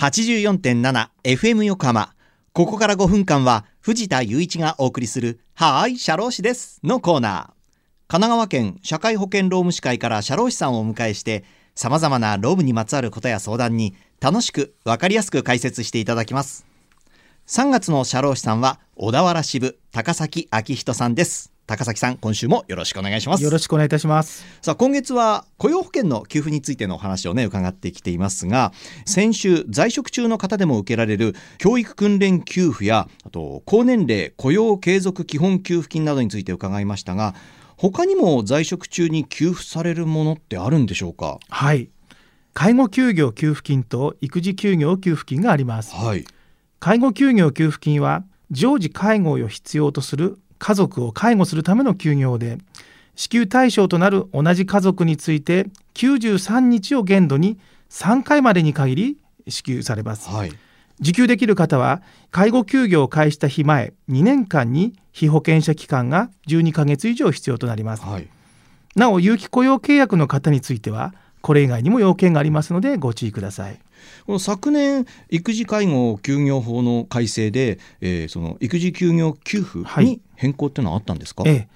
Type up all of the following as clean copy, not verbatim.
84.7 FM 横浜。ここから5分間は藤田雄一がお送りするはーい社労士ですのコーナー。神奈川県社会保険労務士会から社労士さんをお迎えして、様々な労務にまつわることや相談に楽しく分かりやすく解説していただきます。3月の社労士さんは小田原支部高崎昭人さんです。高崎さん、今週もよろしくお願いします。よろしくお願いいたします。さあ、今月は雇用保険の給付についてのお話をね、伺ってきていますが、先週在職中の方でも受けられる教育訓練給付や、あと高年齢雇用継続基本給付金などについて伺いましたが、他にも在職中に給付されるものってあるんでしょうか？はい、介護休業給付金と育児休業給付金があります、はい、介護休業給付金は常時介護を必要とする家族を介護するための休業で、支給対象となる同じ家族について93日を限度に3回までに限り支給されます、はい、受給できる方は介護休業を開始した日前2年間に被保険者期間が12ヶ月以上必要となります、はい、なお有期雇用契約の方についてはこれ以外にも要件がありますのでご注意ください。この昨年育児介護休業法の改正で、その育児休業給付に変更ってのはあったんですか？はい、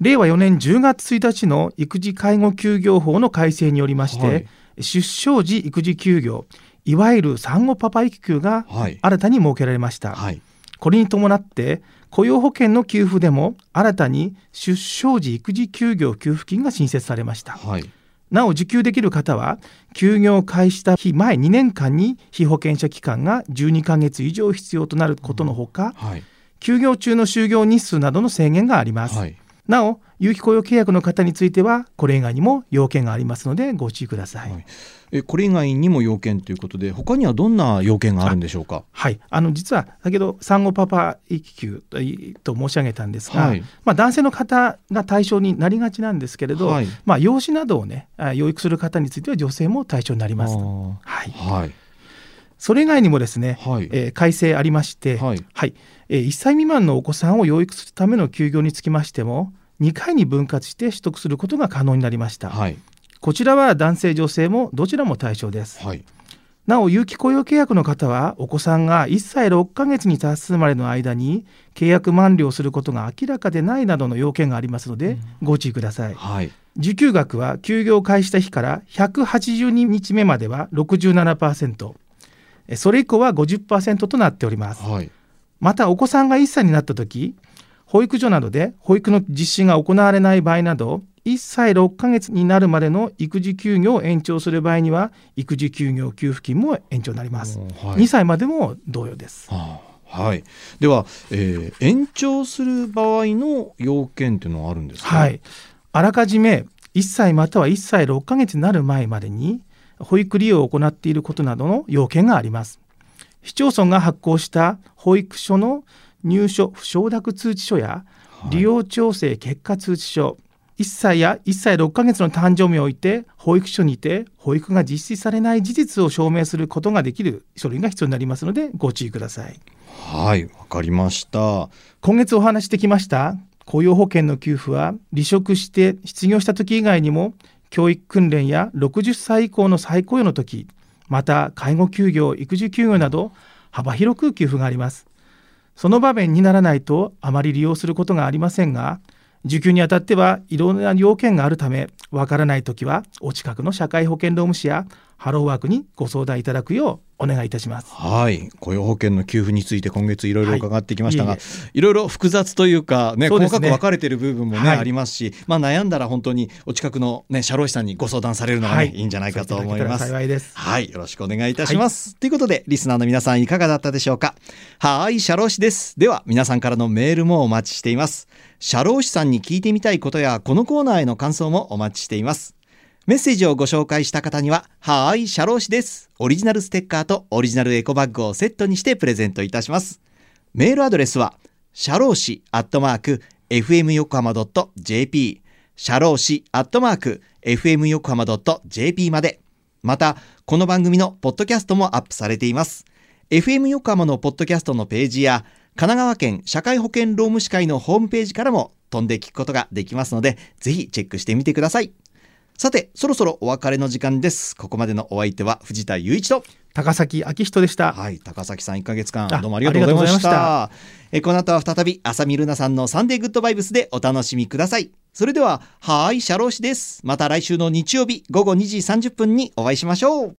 令和4年10月1日の育児介護休業法の改正によりまして、はい、出生時育児休業、いわゆる産後パパ育休が新たに設けられました、はいはい、これに伴って雇用保険の給付でも新たに出生時育児休業給付金が新設されました、はい、なお受給できる方は休業開始した日前2年間に被保険者期間が12ヶ月以上必要となることのほか、うん、はい、休業中の就業日数などの制限があります、はい、なお有期雇用契約の方についてはこれ以外にも要件がありますのでご注意ください、はい、これ以外にも要件ということで、他にはどんな要件があるんでしょうか？はい、実は先ほど産後パパ育休と申し上げたんですが、はい、男性の方が対象になりがちなんですけれど、はい、養子などを、ね、養育する方については女性も対象になります、はいはい、それ以外にもですね、はい、改正ありまして、はいはい、1歳未満のお子さんを養育するための休業につきましても2回に分割して取得することが可能になりました、はい、こちらは男性女性もどちらも対象です、はい、なお有期雇用契約の方はお子さんが1歳6ヶ月に達するまでの間に契約満了することが明らかでないなどの要件がありますのでご注意ください、はい、受給額は休業開始した日から182日目までは 67%、 それ以降は 50% となっております、はい、またお子さんが1歳になったとき、保育所などで保育の実施が行われない場合など、1歳6ヶ月になるまでの育児休業を延長する場合には育児休業給付金も延長になります、はい、2歳までも同様です、はい、では、延長する場合の要件というのはあるんですか？はい、あらかじめ1歳または1歳6ヶ月になる前までに保育利用を行っていることなどの要件があります。市町村が発行した保育所の入所不承諾通知書や利用調整結果通知書、1歳や1歳6ヶ月の誕生日において保育所にて保育が実施されない事実を証明することができる書類が必要になりますのでご注意ください。はい、わかりました。今月お話してきました雇用保険の給付は離職して失業した時以外にも教育訓練や60歳以降の再雇用の時、また介護休業、育児休業など幅広く給付があります。その場面にならないとあまり利用することがありませんが、受給にあたってはいろんな要件があるため、わからないときはお近くの社会保険労務士やハローワークにご相談いただくようお願いいたします。はい、雇用保険の給付について今月いろいろ伺ってきましたが、はい、いろいろ複雑というか、ね、細かく分かれている部分も、ね、はい、ありますし、悩んだら本当にお近くの、ね、社労士さんにご相談されるのが、ね、はい、いいんじゃないかと思います。幸いです、はい、よろしくお願いいたします、はい、ということでリスナーの皆さんいかがだったでしょうか？はい、社労士です。では皆さんからのメールもお待ちしています。社労士さんに聞いてみたいことやこのコーナーへの感想もお待ちしています。メッセージをご紹介した方にははーい社労士ですオリジナルステッカーとオリジナルエコバッグをセットにしてプレゼントいたします。メールアドレスは社労士@fmyokohama.jp 社労士@fmyokohama.jp まで。またこの番組のポッドキャストもアップされています。 FM 横浜のポッドキャストのページや神奈川県社会保険労務士会のホームページからも飛んで聞くことができますので、ぜひチェックしてみてください。さてそろそろお別れの時間です。ここまでのお相手は藤田雄一と高崎昭人でした、はい、高崎さん1ヶ月間どうもありがとうございました。この後は再び浅見ルナさんのサンデーグッドバイブスでお楽しみください。それでは、はい、社労士です。また来週の日曜日午後2時30分にお会いしましょう。